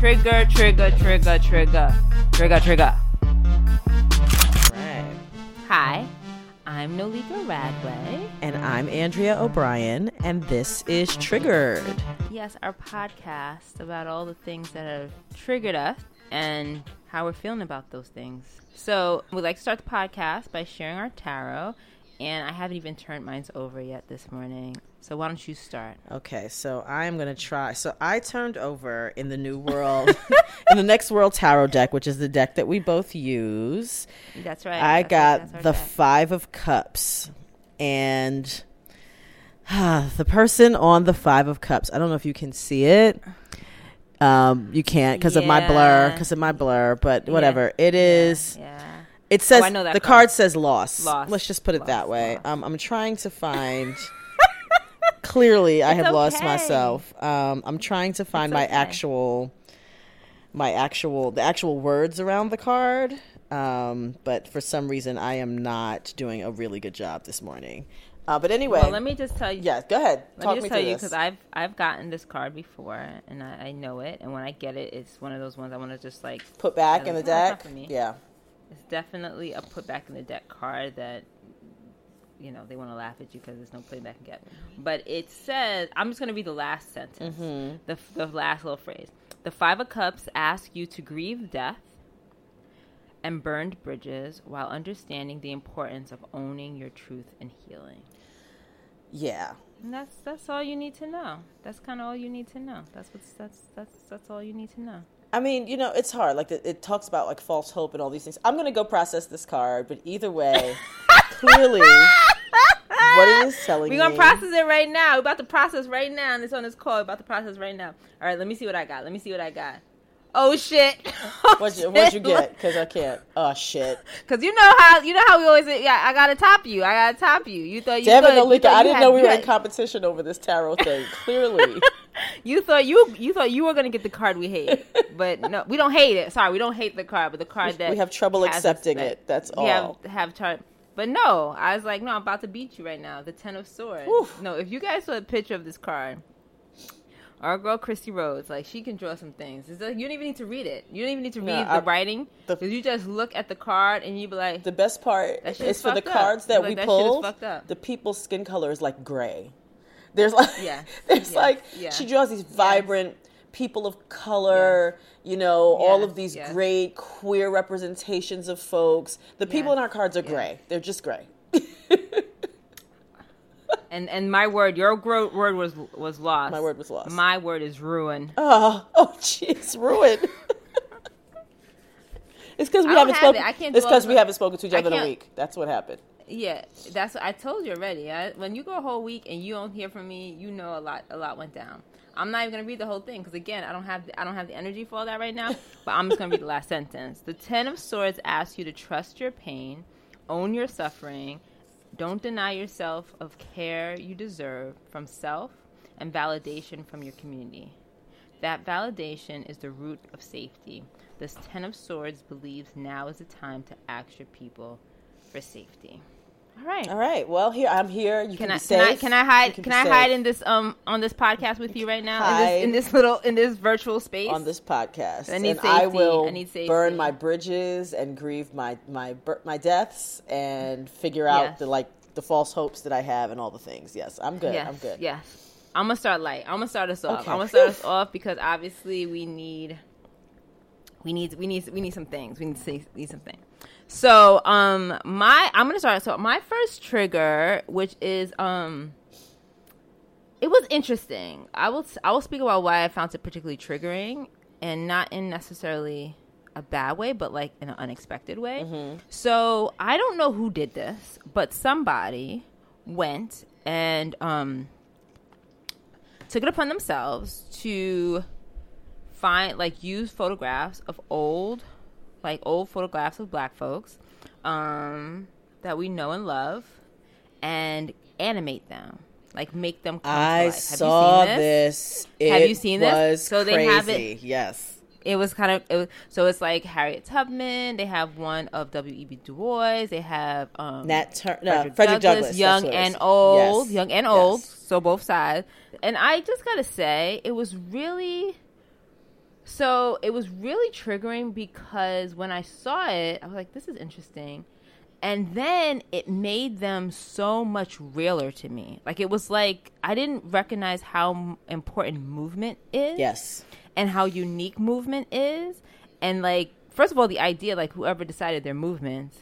Trigger, trigger, trigger, trigger, trigger, trigger. Right. Hi, I'm Nolika Radway. And I'm Andrea O'Brien, and this is Triggered. Yes, our podcast about all the things that have triggered us and how we're feeling about those things. So we'd like to start the podcast by sharing our tarot, and I haven't even turned mine over yet this morning. So why don't you start? Okay, so I'm going to try. So I turned over in the New World, in the Next World tarot deck, which is the deck that we both use. That's right. I got the Five of Cups. And the person on the Five of Cups, I don't know if you can see it. You can't because of my blur, but whatever. Yeah. It is... Yeah. It says, the card says loss. Let's just put it that way. I'm trying to find... Clearly, I have lost myself. I'm trying to find the actual words around the card. But for some reason, I am not doing a really good job this morning. But anyway, well, let me just tell you. Yeah, go ahead. Let me just tell you, because I've gotten this card before, and I know it. And when I get it, it's one of those ones I want to just like put back in the deck. Yeah, it's definitely a put back in the deck card that. You know, they want to laugh at you because there's no playback and get. But it says, I'm just going to read the last sentence, the last little phrase. The Five of Cups ask you to grieve death and burned bridges while understanding the importance of owning your truth and healing. Yeah. And that's all you need to know. That's kind of all you need to know. That's all you need to know. I mean, you know, it's hard. Like, it talks about, like, false hope and all these things. I'm going to go process this card, but either way... Clearly, what are you selling me? We're going to process it right now. We're about to process right now. And it's on this call. We're about to process right now. All right, let me see what I got. Oh, shit. What'd you get? Because I can't. Oh, shit. Because you know how we always say, yeah, I got to top you. You thought you Damn it, Nolika, I didn't know we were in competition over this tarot thing. Clearly. You thought you were going to get the card we hate. But no, we don't hate it. Sorry, we don't hate the card, but the card that... We have trouble accepting it. That's all. But no, I was like, no, I'm about to beat you right now. The Ten of Swords. Oof. No, if you guys saw a picture of this card, our girl Christy Rhodes, like, she can draw some things. It's like, you don't even need to read it. You don't even need to read the writing. Because you just look at the card and you be like... The best part is for the cards that we pulled, the people's skin color is like gray. There's like... Yeah. There's like... Yeah. She draws these vibrant... Yeah. People of color, you know, all of these great queer representations of folks. The people in our cards are gray. They're just gray. and my word, your word was lost. My word was lost. My word is ruin. Oh, jeez, ruin. It's because we haven't spoken to each other in a week. That's what happened. Yeah, that's what I told you already. When you go a whole week and you don't hear from me, you know a lot went down. I'm not even going to read the whole thing because, again, I don't have the energy for all that right now, but I'm just going to read the last sentence. The Ten of Swords asks you to trust your pain, own your suffering, don't deny yourself of care you deserve from self and validation from your community. That validation is the root of safety. This Ten of Swords believes now is the time to ask your people for safety. All right. Well, here. You can be safe. Can I hide in this on this podcast with you right now in this virtual space on this podcast? I need and safety. I will burn my bridges and grieve my deaths and figure out the false hopes that I have and all the things. Yes, I'm good. Yes, I'm good. Yes, I'm gonna start light. I'm gonna start us off. Okay. I'm gonna start us off because obviously we need some things. We need some things. So, I'm going to start. So, my first trigger, which is, it was interesting. I will speak about why I found it particularly triggering and not in necessarily a bad way, but like in an unexpected way. Mm-hmm. So I don't know who did this, but somebody went and took it upon themselves to find, like, use photographs of old photographs of black folks that we know and love, and animate them, like make them come to life. Have you seen this? So crazy. They have it. Yes. So it's like Harriet Tubman. They have one of W.E.B. Du Bois. They have Frederick Douglass. Young and old. So both sides. And I just gotta say, it was really triggering, because when I saw it, I was like, this is interesting. And then it made them so much realer to me. Like, it was like, I didn't recognize how important movement is. Yes. And how unique movement is. And, like, first of all, the idea, like, whoever decided their movements,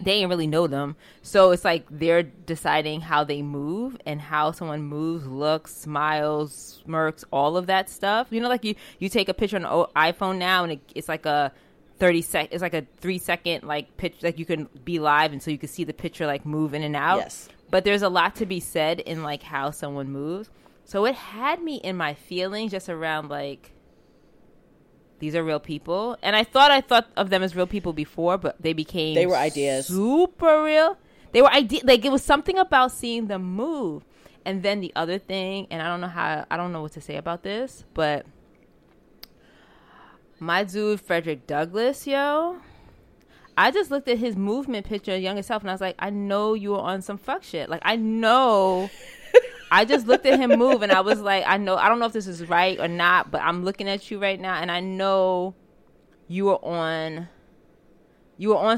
they ain't really know them. So it's like they're deciding how they move and how someone moves, looks, smiles, smirks, all of that stuff. You know, like, you take a picture on an iPhone now, and it's like a 30 seconds. It's like a 3-second like pitch. Like, you can be live, and so you can see the picture like move in and out. Yes. But there's a lot to be said in like how someone moves. So it had me in my feelings just around like, these are real people, and I thought of them as real people before, but they were ideas. Super real. They were ideas. Like, it was something about seeing them move. And then the other thing, and I don't know what to say about this, but my dude, Frederick Douglass, yo. I just looked at his movement picture of younger self, and I was like, I know you were on some fuck shit. Like, I know. I just looked at him move, and I was like, I know. I don't know if this is right or not, but I'm looking at you right now, and I know you were on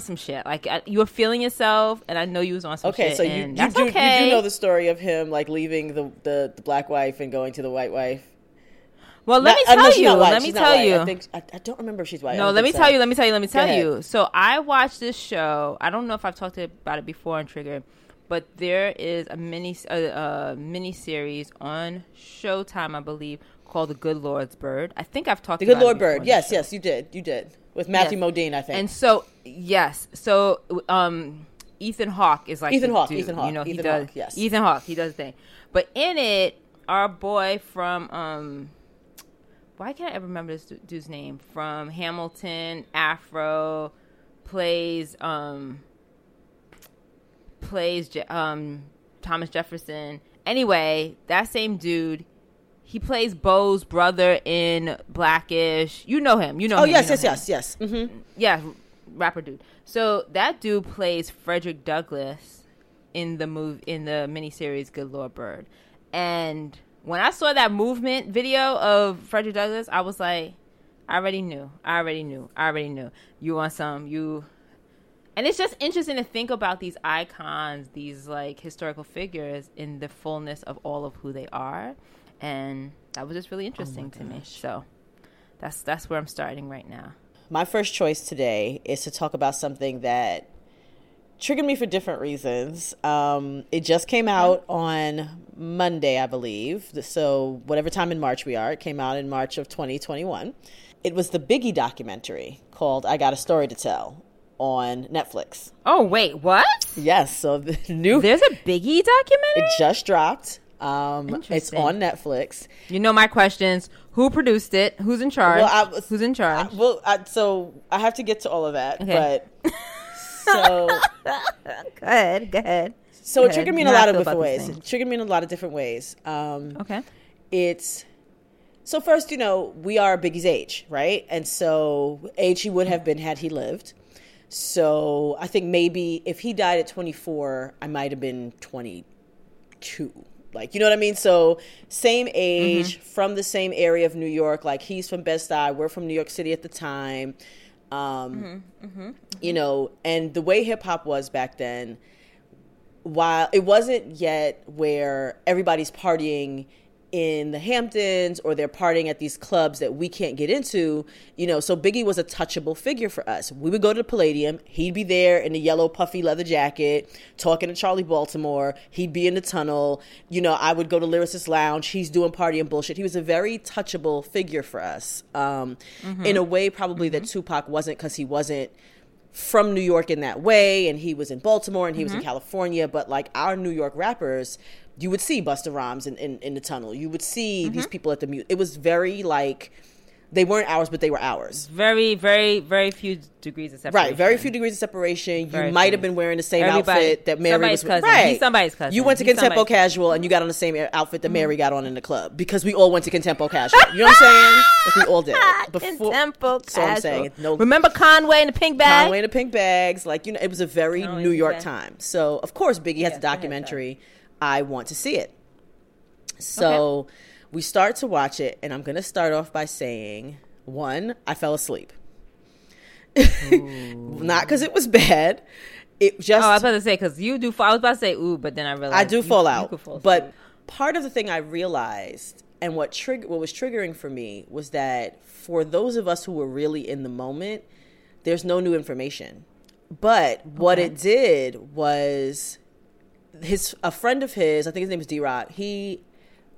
some shit. Like, you were feeling yourself, and I know you was on some shit. Okay, so you do know the story of him, like, leaving the black wife and going to the white wife. Well, let me tell you. I don't remember if she's white. No, let me tell you. So I watched this show. I don't know if I've talked about it before on Trigger, but there is a mini series on Showtime, I believe, called The Good Lord's Bird. I think I've talked about it. The Good Lord Bird. Yes, you did. With Matthew Modine, I think. And so, yes. So Ethan Hawke is like Ethan Hawke. He does the thing. But in it, our boy from why can't I ever remember this dude's name? From Hamilton, Afro, plays Thomas Jefferson. Anyway, that same dude, he plays Bo's brother in Black-ish. You know him. You know him. Mm-hmm. Yeah, rapper dude. So that dude plays Frederick Douglass in the miniseries Good Lord Bird. And when I saw that movement video of Frederick Douglass, I was like, I already knew. You want some, you... And it's just interesting to think about these icons, these, like, historical figures in the fullness of all of who they are. And that was just really interesting to me. So that's where I'm starting right now. My first choice today is to talk about something that triggered me for different reasons. It just came out on Monday, I believe. So whatever time in March we are, it came out in March of 2021. It was the Biggie documentary called I Got a Story to Tell on Netflix. Oh, wait, what? Yes. So there's a Biggie documentary? It just dropped. It's on Netflix. You know my questions. Who produced it? Who's in charge? Well, who's in charge? So I have to get to all of that, okay. But... So go ahead. So it triggered me in a lot of different ways. Okay. So first, you know, we are Biggie's age, right? And so age he would have been had he lived. So I think maybe if he died at 24, I might have been 22. Like, you know what I mean? So same age, mm-hmm. from the same area of New York. Like, he's from Bed-Stuy. We're from New York City at the time. Mm-hmm, mm-hmm, mm-hmm. You know, and the way hip hop was back then, while it wasn't yet where everybody's partying in the Hamptons, or they're partying at these clubs that we can't get into, you know. So Biggie was a touchable figure for us. We would go to the Palladium. He'd be there in the yellow puffy leather jacket, talking to Charlie Baltimore. He'd be in the tunnel. You know, I would go to Lyricist Lounge. He's doing party and bullshit. He was a very touchable figure for us. In a way, probably that Tupac wasn't, because he wasn't from New York in that way. And he was in Baltimore and he was in California. But like our New York rappers, you would see Busta Rhymes in the tunnel. You would see these people at the music. It was very like, they weren't ours, but they were ours. Very, very, very few degrees of separation. Right, very few degrees of separation. You might have been wearing the same outfit that Mary was wearing. Right. He's somebody's cousin. You went to Contempo Casual and you got on the same outfit that Mary got on in the club, because we all went to Contempo Casual. You know what I'm saying? Like we all did. Contempo Casual. So I'm saying, remember Conway in the pink bag? Conway in the pink bags. Like, you know, it was a very New York time. So, of course, Biggie has a documentary. I want to see it. So we start to watch it, and I'm going to start off by saying, one, I fell asleep. Not because it was bad. It just... Oh, I was about to say, because you do fall... I was about to say, ooh, but then I realized... I do fall out. But part of the thing I realized, and what was triggering for me, was that for those of us who were really in the moment, there's no new information. But what it did was... a friend of his, I think his name is D-Rob, he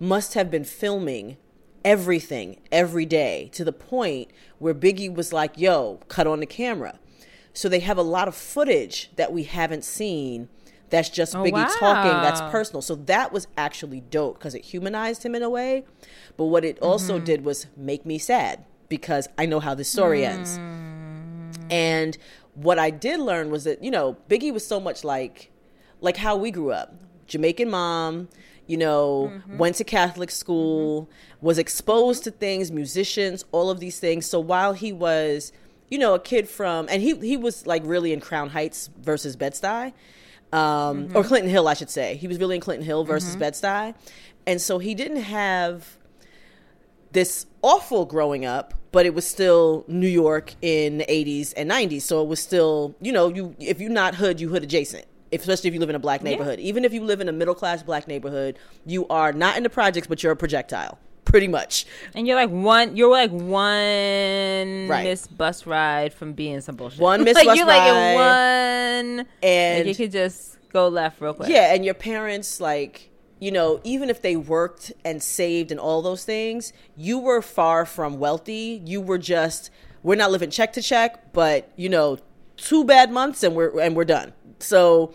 must have been filming everything every day, to the point where Biggie was like, yo, cut on the camera. So they have a lot of footage that we haven't seen that's just Biggie talking, that's personal. So that was actually dope, because it humanized him in a way. But what it also did was make me sad, because I know how this story ends. And what I did learn was that, you know, Biggie was so much like how we grew up. Jamaican mom, you know, went to Catholic school, was exposed to things, musicians, all of these things. So while he was, you know, a kid from, and he was like really in Crown Heights versus Bed-Stuy, or Clinton Hill, I should say. He was really in Clinton Hill versus Bed-Stuy. And so he didn't have this awful growing up, but it was still New York in the 80s and 90s. So it was still, you know, if you're not hood, you hood adjacent. Especially if you live in a black neighborhood. Yeah. Even if you live in a middle-class black neighborhood, you are not in the projects, but you're a projectile, pretty much. And you're like one missed bus ride from being some bullshit. One missed bus ride. You're like in one, and you could just go left real quick. Yeah, and your parents, like, you know, even if they worked and saved and all those things, you were far from wealthy. You were just, we're not living check to check, but, you know, 2 bad months and we're done. So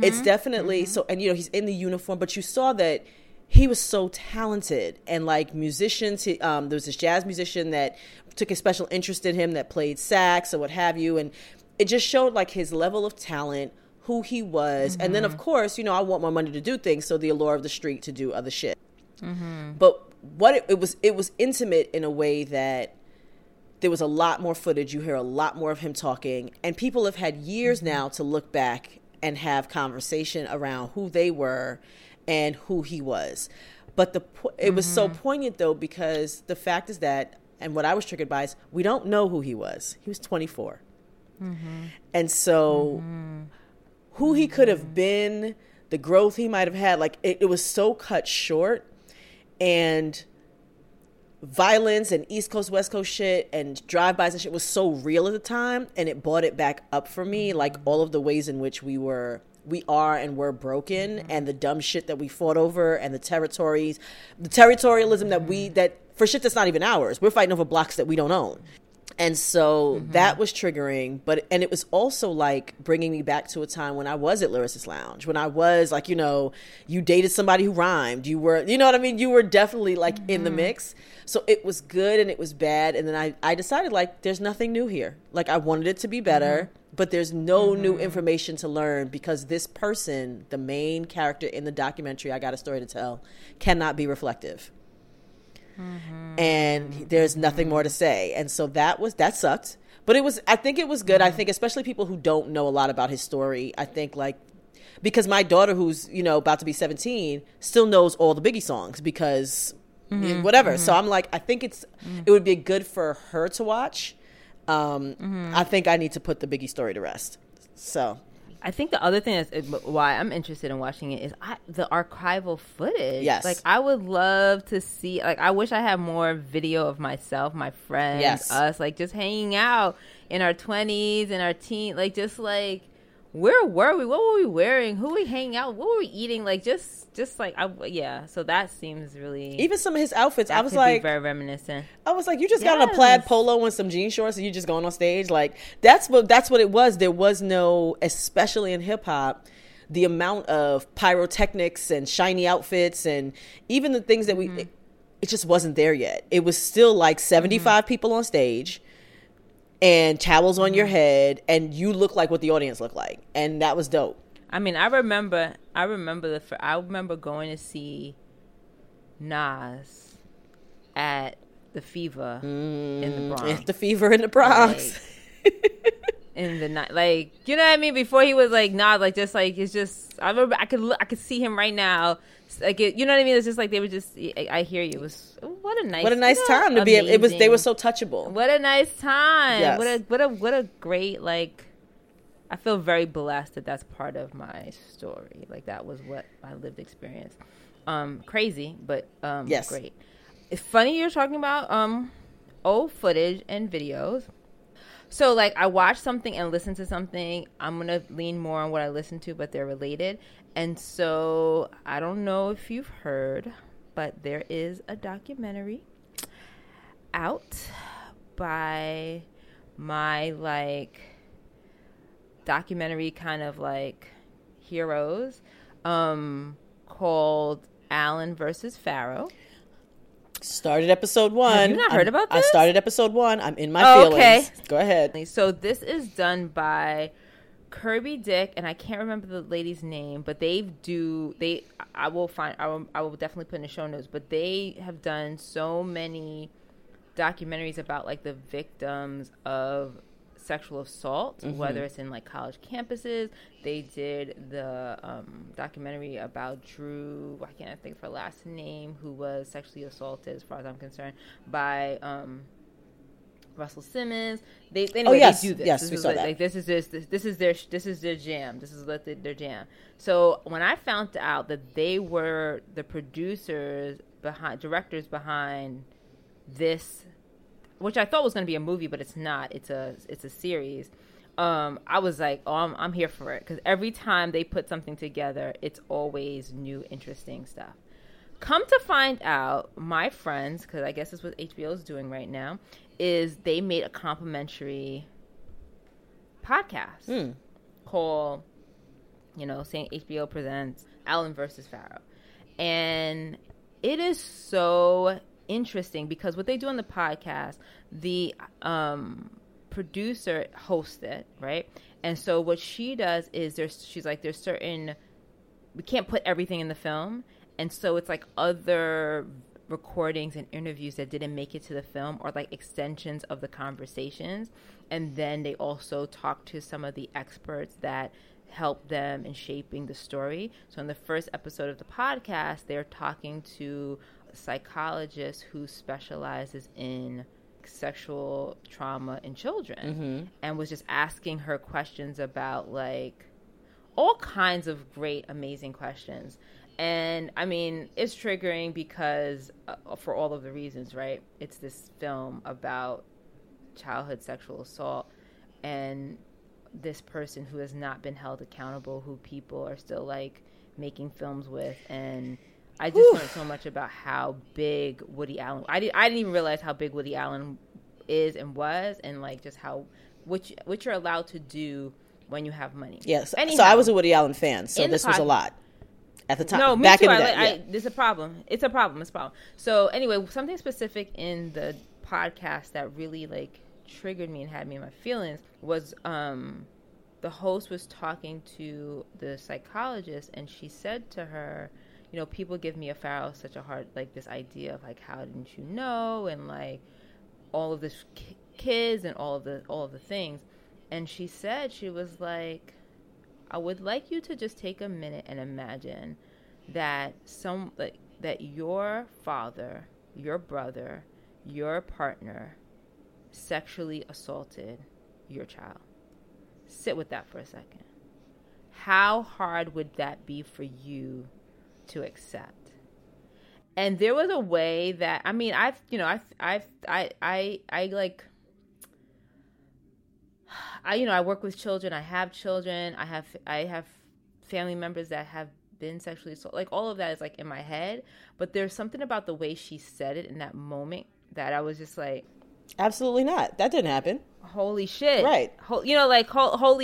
it's definitely so, and you know, he's in the uniform, but you saw that he was so talented, and like musicians, he, there was this jazz musician that took a special interest in him that played sax or what have you. And it just showed like his level of talent, who he was. And then of course, you know, I want my money to do things. So the allure of the street to do other shit. But what it was intimate in a way that there was a lot more footage. You hear a lot more of him talking. And people have had years now to look back and have conversation around who they were and who he was. But it was so poignant, though, because the fact is that, and what I was triggered by is, we don't know who he was. He was 24. And so who he could have been, the growth he might have had, like it was so cut short. And violence and East Coast, West Coast shit and drive-bys and shit was so real at the time, and it brought it back up for me, like all of the ways in which we are and were broken, and the dumb shit that we fought over, and the territorialism that for shit that's not even ours. We're fighting over blocks that we don't own. And so that was triggering, and it was also like bringing me back to a time when I was at Lyricist Lounge, when I was like, you know, you dated somebody who rhymed, you were, you know what I mean? You were definitely like in the mix. So it was good and it was bad. And then I decided like, there's nothing new here. Like I wanted it to be better, but there's no new information to learn, because this person, the main character in the documentary, I Got a Story to Tell, cannot be reflective. And there's nothing more to say. And so that sucked, but I think it was good. I think especially people who don't know a lot about his story, I think like, because my daughter, who's, you know, about to be 17, still knows all the Biggie songs because whatever. So I'm like, I think it would be good for her to watch. I think I need to put the Biggie story to rest. So I think the other thing that's why I'm interested in watching it is the archival footage. Yes. Like, I would love to see, like, I wish I had more video of myself, my friends, yes. us, like, just hanging out in our 20s, in our teens, like, just, like, where were we? What were we wearing? Who were we hanging out? What were we eating? Like, just like, yeah. So that seems really... Even some of his outfits, I was like... very reminiscent. I was like, you just got on a plaid polo and some jean shorts and you're just going on stage. Like, that's what it was. There was no, especially in hip-hop, the amount of pyrotechnics and shiny outfits and even the things that we... Mm-hmm. It just wasn't there yet. It was still like 75 mm-hmm. people on stage. And towels on your head, and you look like what the audience looked like, and that was dope. I mean, I remember going to see Nas at the Fever in the Bronx. At the Fever in the Bronx, like, in the night, like, you know what I mean. Before he was like Nas, like, just like, it's just, I remember I could see him right now. Like, you know what I mean? It's just like they were just. I hear you. It was what a nice time to be. It was. They were so touchable. What a nice time. Yes. What a great, like. I feel very blessed that that's part of my story. Like, that was what my lived experience. Crazy, but yes, great. It's funny you're talking about old footage and videos. So, like, I watch something and listen to something. I'm gonna lean more on what I listen to, but they're related. And so, I don't know if you've heard, but there is a documentary out by my, like, documentary kind of, like, heroes called Allen vs. Farrow. Started episode 1. Have you not heard about this? I started episode 1. I'm in my feelings. Okay. Go ahead. So, this is done by... Kirby Dick, and I can't remember the lady's name, but I will definitely put in the show notes, but they have done so many documentaries about, like, the victims of sexual assault, mm-hmm. whether it's in, like, college campuses. They did the documentary about Drew, I can't think of her last name, who was sexually assaulted, as far as I'm concerned, by Russell Simmons. They do this. Yes, we saw that. Like, this is their jam. This is what their jam. So when I found out that they were the directors behind this, which I thought was going to be a movie, but it's not. It's a series. I was like, oh, I'm here for it, because every time they put something together, it's always new, interesting stuff. Come to find out, my friends, because I guess this is what HBO is doing right now, is they made a complimentary podcast called, you know, saying HBO presents Allen vs. Farrow. And it is so interesting because what they do on the podcast, the producer hosts it, right? And so what she does is there's certain, we can't put everything in the film. And so it's like other recordings and interviews that didn't make it to the film, or like extensions of the conversations. And then they also talk to some of the experts that helped them in shaping the story. So in the first episode of the podcast, they're talking to a psychologist who specializes in sexual trauma in children, mm-hmm. and was just asking her questions about, like, all kinds of great, amazing questions. And, I mean, it's triggering because, for all of the reasons, right? It's this film about childhood sexual assault and this person who has not been held accountable, who people are still, like, making films with. And I just learned so much about how big Woody Allen... I didn't even realize how big Woody Allen is and was, and, like, just how... What you're allowed to do when you have money. Yes. Anyhow, so I was a Woody Allen fan, so this was a lot. At the time. No, me back too. It's a problem. It's a problem. So anyway, something specific in the podcast that really, like, triggered me and had me in my feelings was the host was talking to the psychologist, and she said to her, you know, people give Mia Farrow such a hard, like, this idea of, like, how didn't you know, and, like, all of this kids and all of the things. And she said, she was like, I would like you to just take a minute and imagine that that your father, your brother, your partner sexually assaulted your child. Sit with that for a second. How hard would that be for you to accept? And there was a way that, I mean, I work with children. I have children. I have family members that have been sexually assaulted. Like, all of that is like in my head, but there's something about the way she said it in that moment that I was just like, absolutely not. That didn't happen. Holy shit. Right. Holy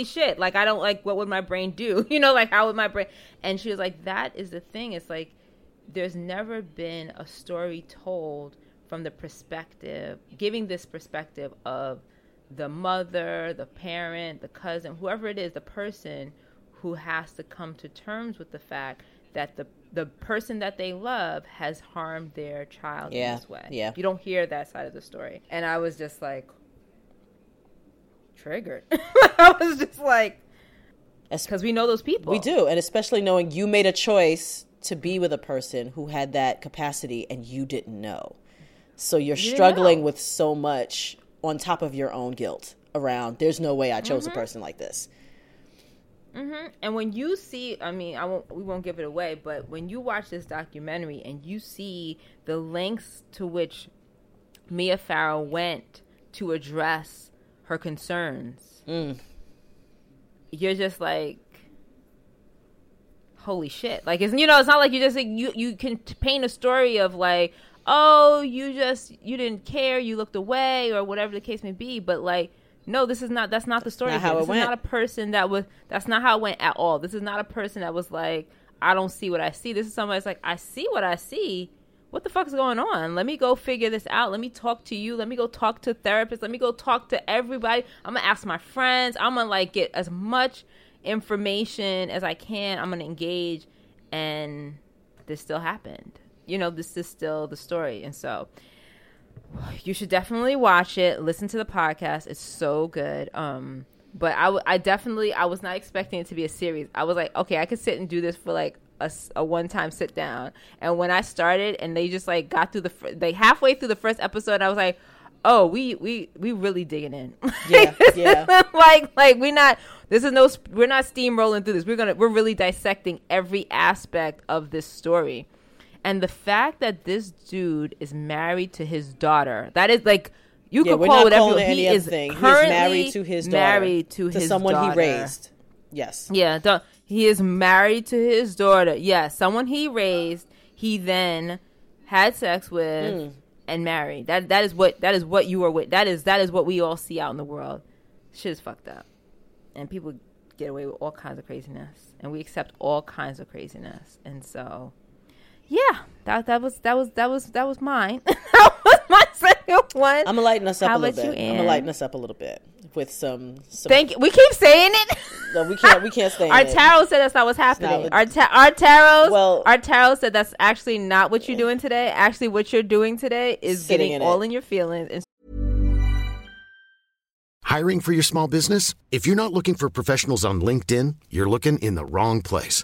shit. Like, I don't, like, what would my brain do? How would my brain? And she was like, that is the thing. It's like, there's never been a story told from the perspective, giving this perspective of the mother, the parent, the cousin, whoever it is, the person who has to come to terms with the fact that the person that they love has harmed their child in this way. Yeah. You don't hear that side of the story. And I was just like, triggered. I was just like, because we know those people. We do. And especially knowing you made a choice to be with a person who had that capacity and you didn't know. So you're struggling with so much on top of your own guilt around, there's no way I chose a person like this. Mm-hmm. And when you see, I mean, we won't give it away, but when you watch this documentary and you see the lengths to which Mia Farrow went to address her concerns, you're just like, holy shit. Like, it's not like you just, like, you can paint a story of like, oh, you didn't care, you looked away, or whatever the case may be, but like, no, that's not the story. That's not how it went at all. This is not a person that was like, I don't see what I see. This is somebody that's like, I see what I see. What the fuck is going on? Let me go figure this out. Let me talk to you. Let me go talk to therapists. Let me go talk to everybody. I'm going to ask my friends. I'm going to like get as much information as I can. I'm going to engage. And this still happened. This is still the story. And so you should definitely watch it. Listen to the podcast. It's so good. But I was not expecting it to be a series. I was like, okay, I could sit and do this for like a one-time sit down. And when I started and they just like got through halfway through the first episode, I was like, oh, we really digging in. Yeah. Yeah. like we're not steamrolling through this. We're really dissecting every aspect of this story. And the fact that this dude is married to his daughter, that is like, you could call whatever he is. Currently married to his daughter. He raised. Yes. Yeah. He is married to his daughter. Yeah. Someone he raised, he then had sex with and married. That is what you were with. That is what we all see out in the world. Shit is fucked up. And people get away with all kinds of craziness. And we accept all kinds of craziness. And so, yeah, that was mine. That was my second one. I'm gonna lighten us up a little bit. I'm gonna lighten us up a little bit with some. Thank you. We keep saying it. No, we can't say it. Our tarot said that's not what's happening. Our tarot said that's actually not what you're doing today. Actually, what you're doing today is getting all in your feelings. And hiring for your small business? If you're not looking for professionals on LinkedIn, you're looking in the wrong place.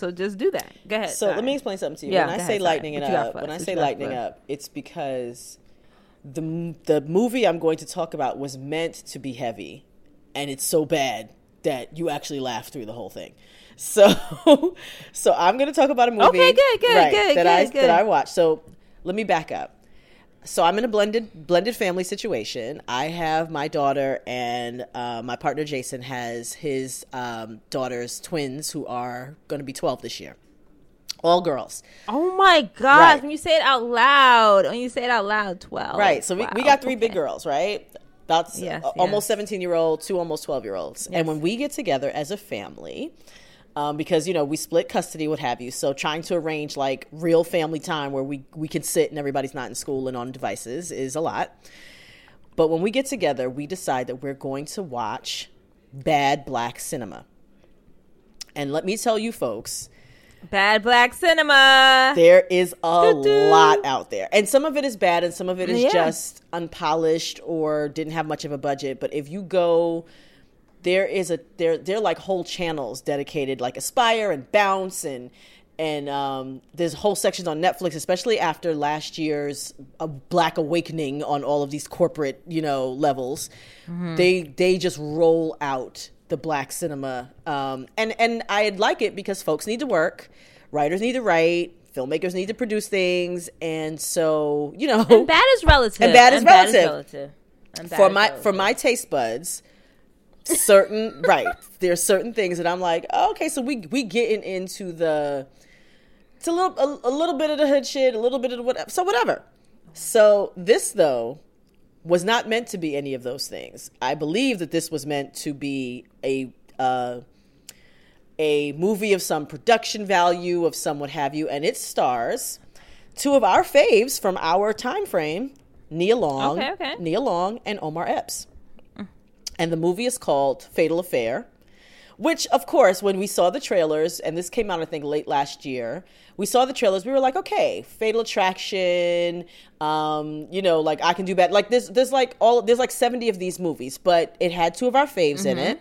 So just do that. Go ahead. So let me explain something to you. When I say lightening up, it's because the movie I'm going to talk about was meant to be heavy, and it's so bad that you actually laugh through the whole thing. So I'm going to talk about a movie. Okay, that I watched. So let me back up. So I'm in a blended family situation. I have my daughter, and my partner Jason has his daughter's twins who are going to be 12 this year. All girls. Oh my gosh. Right. When you say it out loud, 12. Right. So we got three big girls, right? Almost 17-year-old, two almost 12-year-olds. Yes. And when we get together as a family, because, we split custody, what have you. So trying to arrange like real family time where we can sit and everybody's not in school and on devices is a lot. But when we get together, we decide that we're going to watch bad black cinema. And let me tell you folks, Bad Black cinema. There is a lot out there. And some of it is bad and some of it is just unpolished or didn't have much of a budget. But if you go, there are like whole channels dedicated, like Aspire and Bounce and there's whole sections on Netflix, especially after last year's Black Awakening on all of these corporate, levels. Mm-hmm. They just roll out the Black cinema. And I like it because folks need to work. Writers need to write. Filmmakers need to produce things. And so, And bad is relative. For my taste buds, certain, right. There's certain things that I'm like, oh, okay, so we getting into the... It's a little bit of the hood shit, a little bit of the whatever. So whatever. So this, though, was not meant to be any of those things. I believe that this was meant to be a movie of some production value, of some what have you, and it stars two of our faves from our time frame, Nia Long and Omar Epps. And the movie is called Fatal Affair, which, of course, when we saw the trailers, and this came out, I think, late last year, we saw the trailers, we were like, okay, Fatal Attraction, like I Can Do Bad. Like there's like 70 of these movies, but it had two of our faves in it.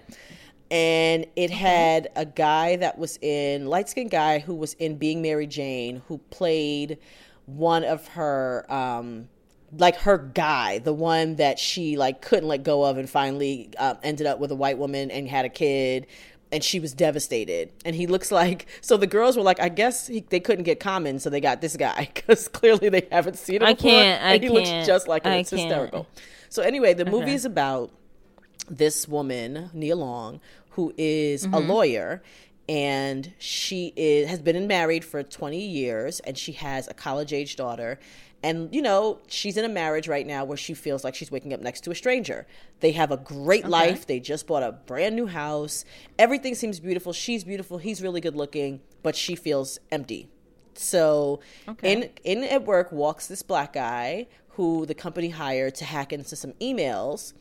And it had a guy that was in, light-skinned guy who was in Being Mary Jane, who played one of her, her guy, the one that she couldn't let go of and finally ended up with a white woman and had a kid, and she was devastated. And he looks like, so the girls were like, I guess they couldn't get Common, so they got this guy because clearly they haven't seen him before. Looks just like him. It's hysterical. So anyway, the movie is about this woman, Nia Long, who is a lawyer, and she has been married for 20 years, and she has a college-age daughter. And, she's in a marriage right now where she feels like she's waking up next to a stranger. They have a great life. They just bought a brand new house. Everything seems beautiful. She's beautiful. He's really good looking, but she feels empty. So in at work walks this black guy who the company hired to hack into some emails.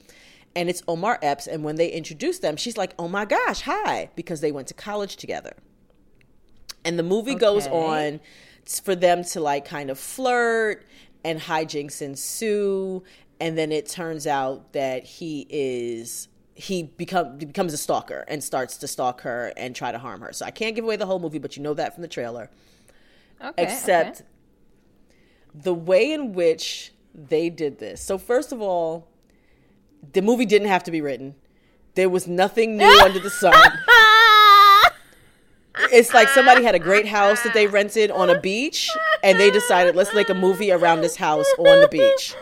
And it's Omar Epps. And when they introduce them, she's like, oh, my gosh, hi, because they went to college together. And the movie goes on for them to kind of flirt and hijinks ensue, and then it turns out that he becomes a stalker and starts to stalk her and try to harm her. So I can't give away the whole movie, but that from the trailer. The way in which they did this. So first of all, the movie didn't have to be written. There was nothing new under the sun. It's like somebody had a great house that they rented on a beach, and they decided, let's make a movie around this house on the beach.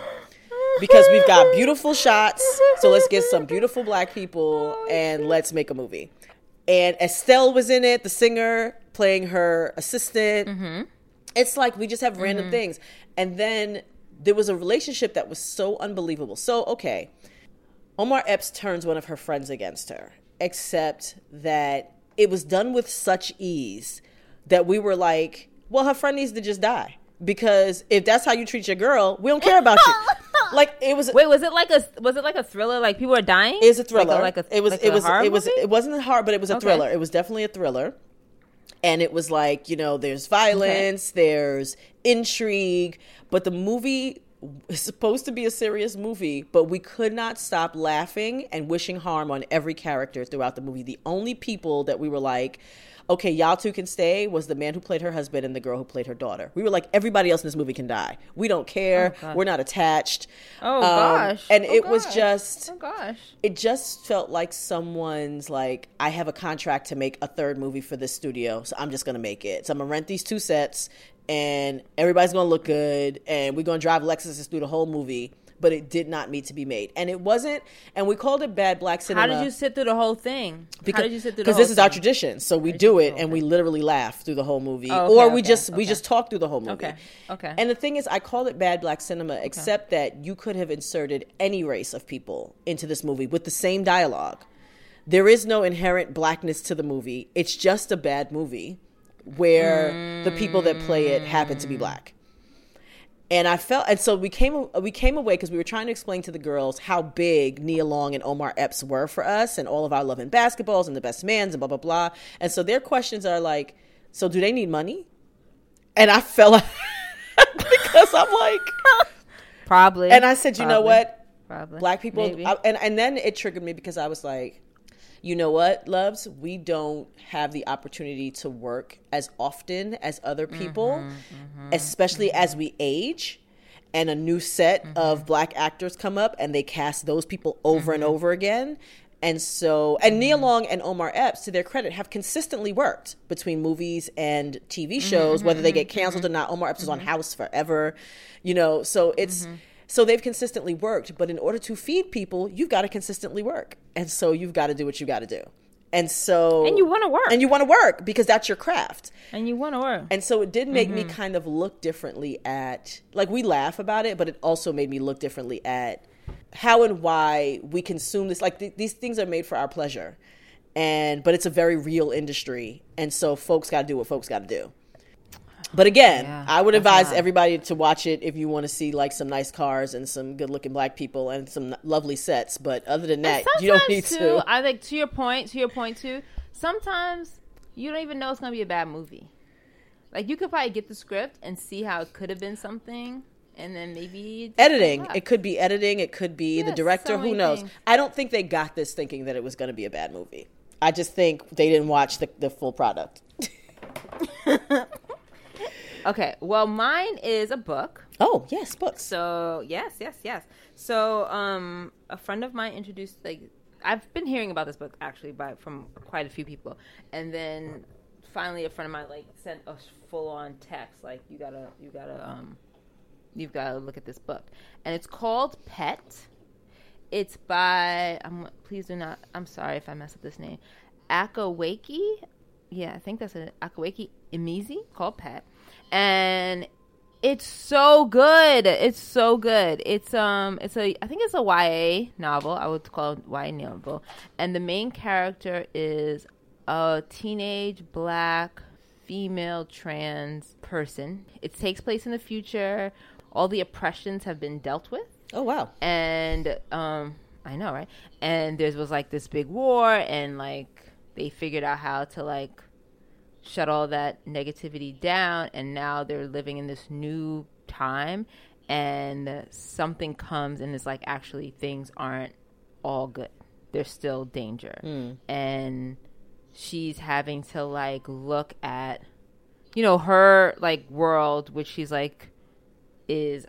Because we've got beautiful shots, so let's get some beautiful black people, and let's make a movie. And Estelle was in it, the singer, playing her assistant. Mm-hmm. It's like we just have random things. And then there was a relationship that was so unbelievable. So, Omar Epps turns one of her friends against her, except that it was done with such ease that we were like, well, her friend needs to just die, because if that's how you treat your girl, we don't care about you. Was it like a thriller? Like people are dying? It's a thriller. It wasn't hard, but it was a thriller. It was definitely a thriller. And it was there's violence, there's intrigue, but the movie is supposed to be a serious movie, but we could not stop laughing and wishing harm on every character throughout the movie. The only people that we were like, okay, y'all two can stay, was the man who played her husband and the girl who played her daughter. We were like, everybody else in this movie can die. We don't care. Oh, we're not attached. Oh, gosh. And it was just... Oh, gosh. It just felt like someone's I have a contract to make a third movie for this studio, so I'm just going to make it. So I'm going to rent these two sets, and everybody's going to look good, and we're going to drive Lexuses through the whole movie, but it did not need to be made. And it wasn't, and we called it Bad Black Cinema. How did you sit through the whole thing? Because this is our tradition, so we do it, and we literally laugh through the whole movie. Or we just talk through the whole movie. Okay. And the thing is, I call it Bad Black Cinema, except that you could have inserted any race of people into this movie with the same dialogue. There is no inherent blackness to the movie. It's just a bad movie where the people that play it happen to be black. And so we came away, because we were trying to explain to the girls how big Nia Long and Omar Epps were for us, and all of our Love and Basketballs and The Best Mans and blah, blah, blah. And so their questions are so do they need money? And I fell out because I'm like, probably. And I said, you know what? Probably. Black people. And then it triggered me because I was like, you know what, loves? We don't have the opportunity to work as often as other people, especially as we age. And a new set of black actors come up and they cast those people over and over again. And so, and Nia Long and Omar Epps, to their credit, have consistently worked between movies and TV shows, whether they get canceled or not. Omar Epps is on House forever, you know, so it's, so they've consistently worked, but in order to feed people, you've got to consistently work. And so you've got to do what you got to do. And so, and you want to work. And you want to work because that's your craft. And you want to work. And so it did make me kind of look differently at, like, we laugh about it, but it also made me look differently at how and why we consume this. Like, these things are made for our pleasure, but it's a very real industry. And so folks got to do what folks got to do. But again, I would advise everybody to watch it if you want to see, like, some nice cars and some good looking black people and some lovely sets. But other than that, you don't need to. I think to your point too, sometimes you don't even know it's going to be a bad movie. Like, you could probably get the script and see how it could have been something. And then maybe editing. It could be editing. It could be the director. Who knows? I don't think they got this thinking that it was going to be a bad movie. I just think they didn't watch the full product. Okay. Well, mine is a book. Oh, yes, books. So, yes. So, a friend of mine introduced, like, I've been hearing about this book, actually, from quite a few people. And then finally a friend of mine, like, sent a full-on text, like, you've got to look at this book. And it's called Pet. It's by, I'm sorry if I mess up this name, Akwaeke. Yeah, I think that's it. Akwaeke Emezi, called Pet. And it's so good. It's so good. I think it's a YA novel. I would call it YA novel. And the main character is a teenage black female trans person. It takes place in the future. All the oppressions have been dealt with. Oh, wow. And I know, right? And there was, like, this big war, and, like, they figured out how to, like, shut all that negativity down, and now they're living in this new time, and something comes, and it's like, actually, things aren't all good. There's still danger. And she's having to, like, look at, you know, her, like, world, which she's, like, is,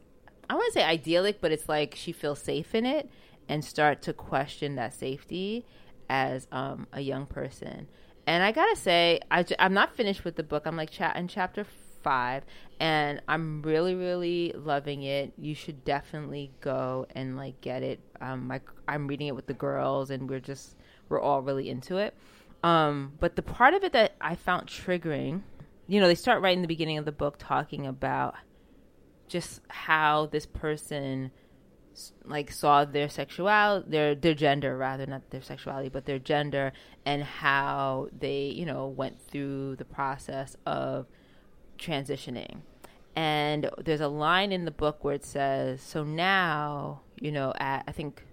I want to say idyllic, but it's like she feels safe in it, and start to question that safety as a young person. And I gotta say, I'm not finished with the book. I'm like in chapter 5, and I'm really, really loving it. You should definitely go and, like, get it. I'm reading it with the girls, and we're all really into it. But the part of it that I found triggering, you know, they start right in the beginning of the book talking about just how this person, like, saw their sexuality, their gender, rather, not their sexuality, but their gender, and how they, you know, went through the process of transitioning. And there's a line in the book where it says, so now, you know, I think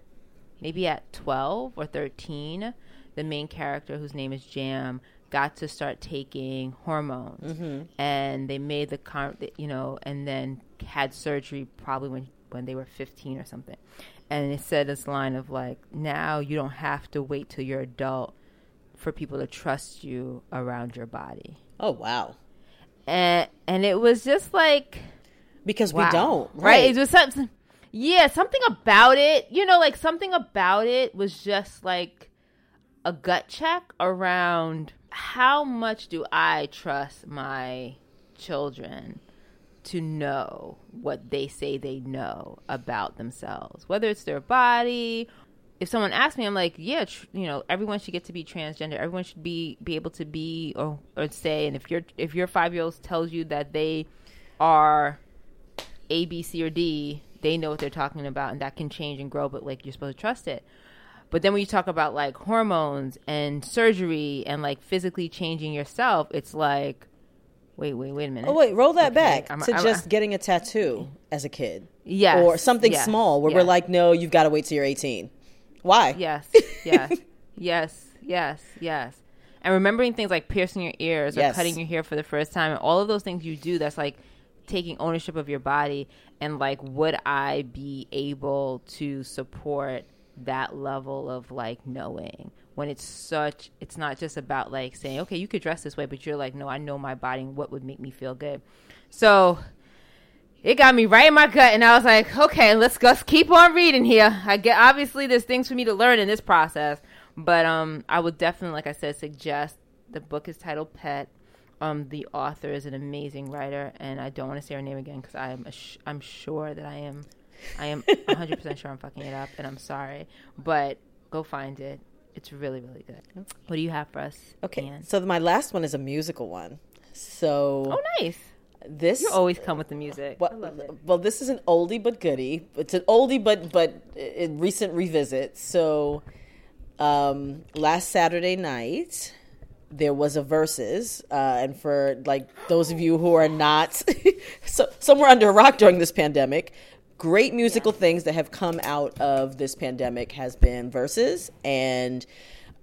maybe at 12 or 13, the main character, whose name is Jam, got to start taking hormones. And they made and then had surgery probably when they were 15 or something. And it said this line of, like, now you don't have to wait till you're adult for people to trust you around your body. Oh, wow. And it was just like, because we don't, right? It was something, something about it, you know, like, something about it was just like a gut check around how much do I trust my children to know what they say they know about themselves, whether it's their body. If someone asks me, I'm like, yeah, you know, everyone should get to be transgender. Everyone should be able to be or say. And if your 5-year-old tells you that they are A, B, C, or D, they know what they're talking about, and that can change and grow. But, like, you're supposed to trust it. But then when you talk about, like, hormones and surgery and, like, physically changing yourself, it's like, Wait a minute. Oh, wait, roll that back to just getting a tattoo as a kid. Yes. Or something small where we're like, no, you've got to wait till you're 18. Why? Yes. And remembering things like piercing your ears or cutting your hair for the first time, and all of those things you do, that's like taking ownership of your body and like, would I be able to support that level of like knowing? When it's such, it's not just about like saying, okay, you could dress this way, but you're like, no, I know my body and what would make me feel good. So it got me right in my gut, and I was like, okay, let's keep on reading here. I get, obviously there's things for me to learn in this process, but I would definitely, like I said, suggest the book is titled Pet. The author is an amazing writer, and I don't want to say her name again because I'm sure that I am 100% sure I'm fucking it up, and I'm sorry, but go find it. It's really, really good. What do you have for us? Okay, Anne? So my last one is a musical one. So oh, nice. This you always come with the music. Well, I love it. Well, this is an oldie but goodie. It's an oldie but a recent revisit. So last Saturday night there was a Verzuz, and for like those of you who are not somewhere under a rock during this pandemic. Great musical things that have come out of this pandemic has been Verzuz and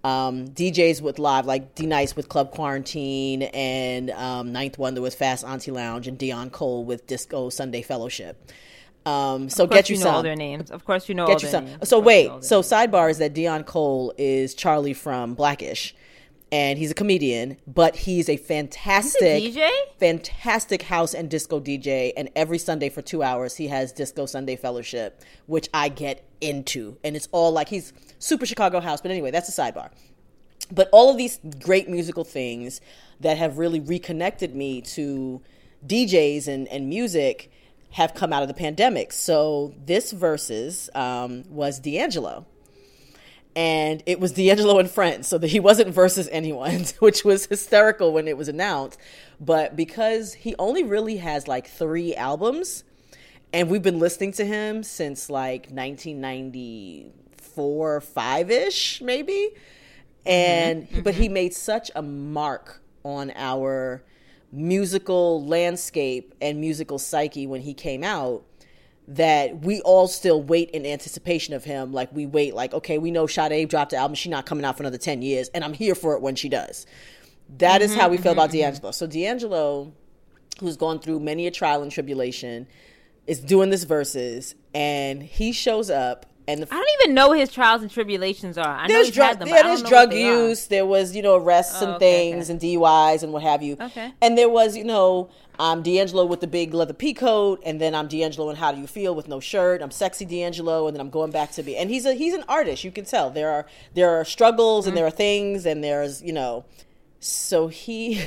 DJs with live, like D-Nice with Club Quarantine and Ninth Wonder with Fast Auntie Lounge and Deon Cole with Disco Sunday Fellowship. So get you some. Of course you know all their names. Of course you know all their names. So wait, so sidebar is that Deon Cole is Charlie from Black-ish. And he's a comedian, but he's a fantastic house and disco DJ. And every Sunday for 2 hours, he has Disco Sunday Fellowship, which I get into. And it's all like, he's super Chicago house. But anyway, that's a sidebar. But all of these great musical things that have really reconnected me to DJs and music have come out of the pandemic. So this Verzuz was D'Angelo. And it was D'Angelo and Friends, so that he wasn't Verzuz anyone, which was hysterical when it was announced. But because he only really has like 3 albums, and we've been listening to him since like 1994, 5-ish maybe. And but he made such a mark on our musical landscape and musical psyche when he came out, that we all still wait in anticipation of him. Like we wait, like, okay, we know Sade dropped the album. She's not coming out for another 10 years. And I'm here for it when she does. That is how we feel about D'Angelo. So D'Angelo, who's gone through many a trial and tribulation, is doing this Verzuz. And he shows up. And I don't even know what his trials and tribulations are. I know he's had them, but I don't know what they are. There's drug use. There was, arrests and DUIs and what have you. Okay. And there was, I'm D'Angelo with the big leather pea coat, and then I'm D'Angelo and How Do You Feel with no shirt. I'm sexy D'Angelo, and then I'm going back to be. And he's an artist. You can tell there are struggles and there are things and there's So he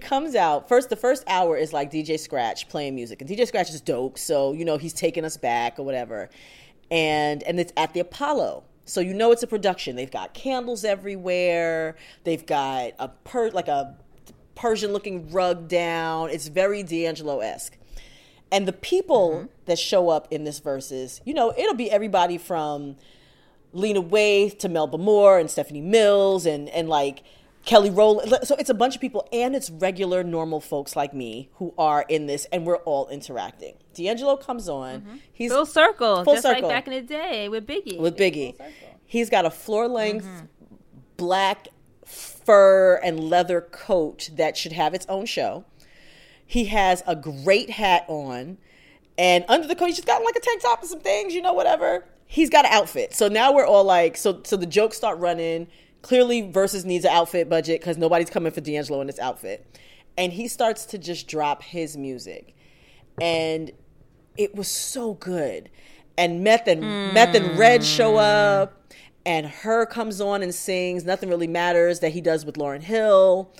comes out first. The first hour is like DJ Scratch playing music, and DJ Scratch is dope. So he's taking us back or whatever, and it's at the Apollo. So it's a production. They've got candles everywhere. They've got a Persian-looking rug down. It's very D'Angelo-esque. And the people that show up in this Verzuz, it'll be everybody from Lena Waithe to Melba Moore and Stephanie Mills and like Kelly Rowland. So it's a bunch of people, and it's regular, normal folks like me who are in this, and we're all interacting. D'Angelo comes on. He's full circle. Full circle. Just like back in the day with Biggie. He's got a floor-length black fur and leather coat that should have its own show. He has a great hat on, and under the coat he's just got like a tank top and some things, whatever. He's got an outfit. So now we're all like, so the jokes start running. Clearly Verzuz needs an outfit budget because nobody's coming for D'Angelo in this outfit. And he starts to just drop his music, and it was so good. And Meth and Red show up. And Her comes on and sings Nothing Really Matters that he does with Lauryn Hill.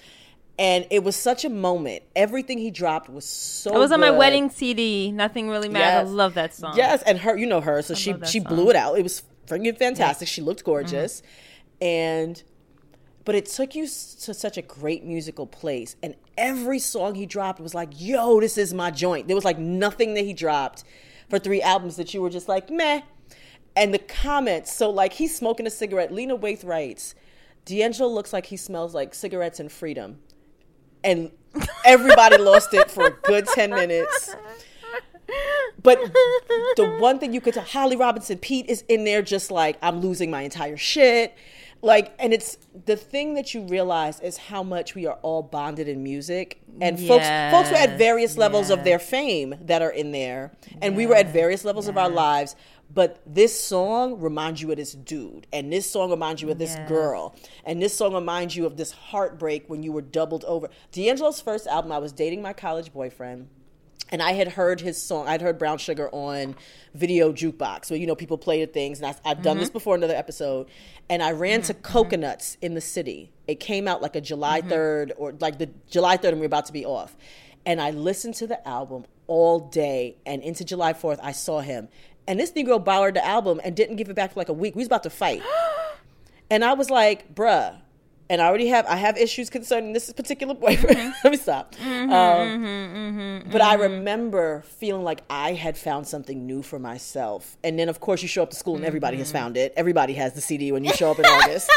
And it was such a moment. Everything he dropped was so good. It was on my wedding CD, Nothing Really Matters. Yes. I love that song. Yes, and Her, Her, so she blew it out. It was freaking fantastic. Yes. She looked gorgeous. But it took you to such a great musical place. And every song he dropped was like, yo, this is my joint. There was like nothing that he dropped for 3 albums that you were just like, meh. And the comments, so like he's smoking a cigarette. Lena Waithe writes, D'Angelo looks like he smells like cigarettes and freedom. And everybody lost it for a good 10 minutes. But the one thing you could tell, Holly Robinson Pete is in there just like, I'm losing my entire shit. Like, and it's the thing that you realize is how much we are all bonded in music. And folks were at various levels of their fame that are in there. And we were at various levels of our lives. But this song reminds you of this dude. And this song reminds you of this girl. And this song reminds you of this heartbreak when you were doubled over. D'Angelo's first album, I was dating my college boyfriend. And I had heard his song. I'd heard Brown Sugar on Video Jukebox, where, you know, people play the things. And I've done this before, another episode. And I ran to Coconuts in the City. It came out like a July 3rd, or like the July 3rd, and we were about to be off. And I listened to the album all day. And into July 4th, I saw him. And this Negro borrowed the album and didn't give it back for like a week. We was about to fight. And I was like, bruh. And I already have, I have issues concerning this particular boyfriend. Let me stop. But I remember feeling like I had found something new for myself. And then, of course, you show up to school and everybody has found it. Everybody has the CD when you show up in August.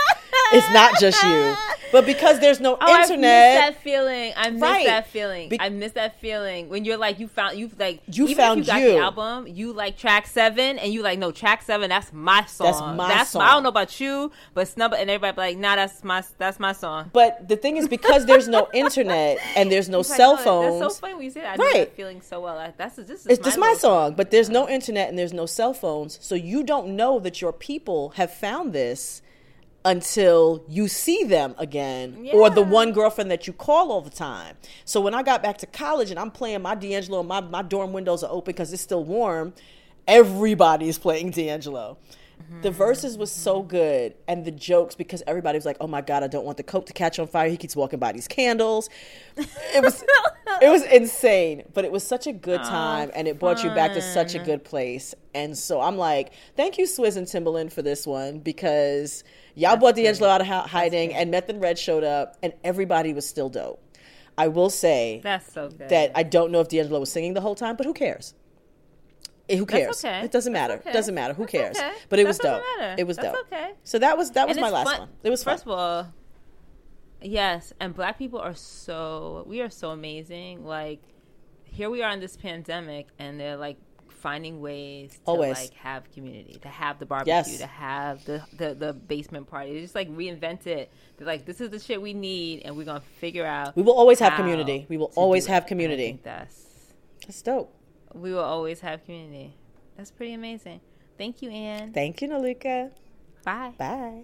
It's not just you. But because there's no internet. I miss that feeling. I miss that feeling. When you're like, you found the album, you like track 7, and you like, no, track 7, that's my song. I don't know about you, but and everybody be like, nah, that's my song. But the thing is, because there's no internet and there's no cell phones. That's so funny when you say that. I know that feeling so well. It's just my song, but there's no internet and there's no cell phones. So you don't know that your people have found this until you see them again, or the one girlfriend that you call all the time. So when I got back to college and I'm playing my D'Angelo, and my dorm windows are open because it's still warm, everybody's playing D'Angelo. The verses was so good, and the jokes, because everybody was like, oh my God, I don't want the coke to catch on fire. He keeps walking by these candles. It was insane, but it was such a good time, and it brought you back to such a good place. And so I'm like, thank you, Swizz and Timbaland, for this one, because y'all brought D'Angelo out of hiding, and Meth and Red showed up, and everybody was still dope. I will say that's so good. That I don't know if D'Angelo was singing the whole time, but who cares? Who cares? Okay. It doesn't matter. Okay. It doesn't matter. Who cares? Okay. But it was dope. It was dope. Okay. So that was my last one. It was fun. First of all, yes, and Black people are we are so amazing. Like, here we are in this pandemic, and they're like finding ways to like have community, to have the barbecue, to have the basement party. They just like reinvent it. They're like, this is the shit we need, and we're gonna figure out. We will always have community. We will always have community. I think that's dope. We will always have community. That's pretty amazing. Thank you, Anne. Thank you, Nolika. Bye. Bye.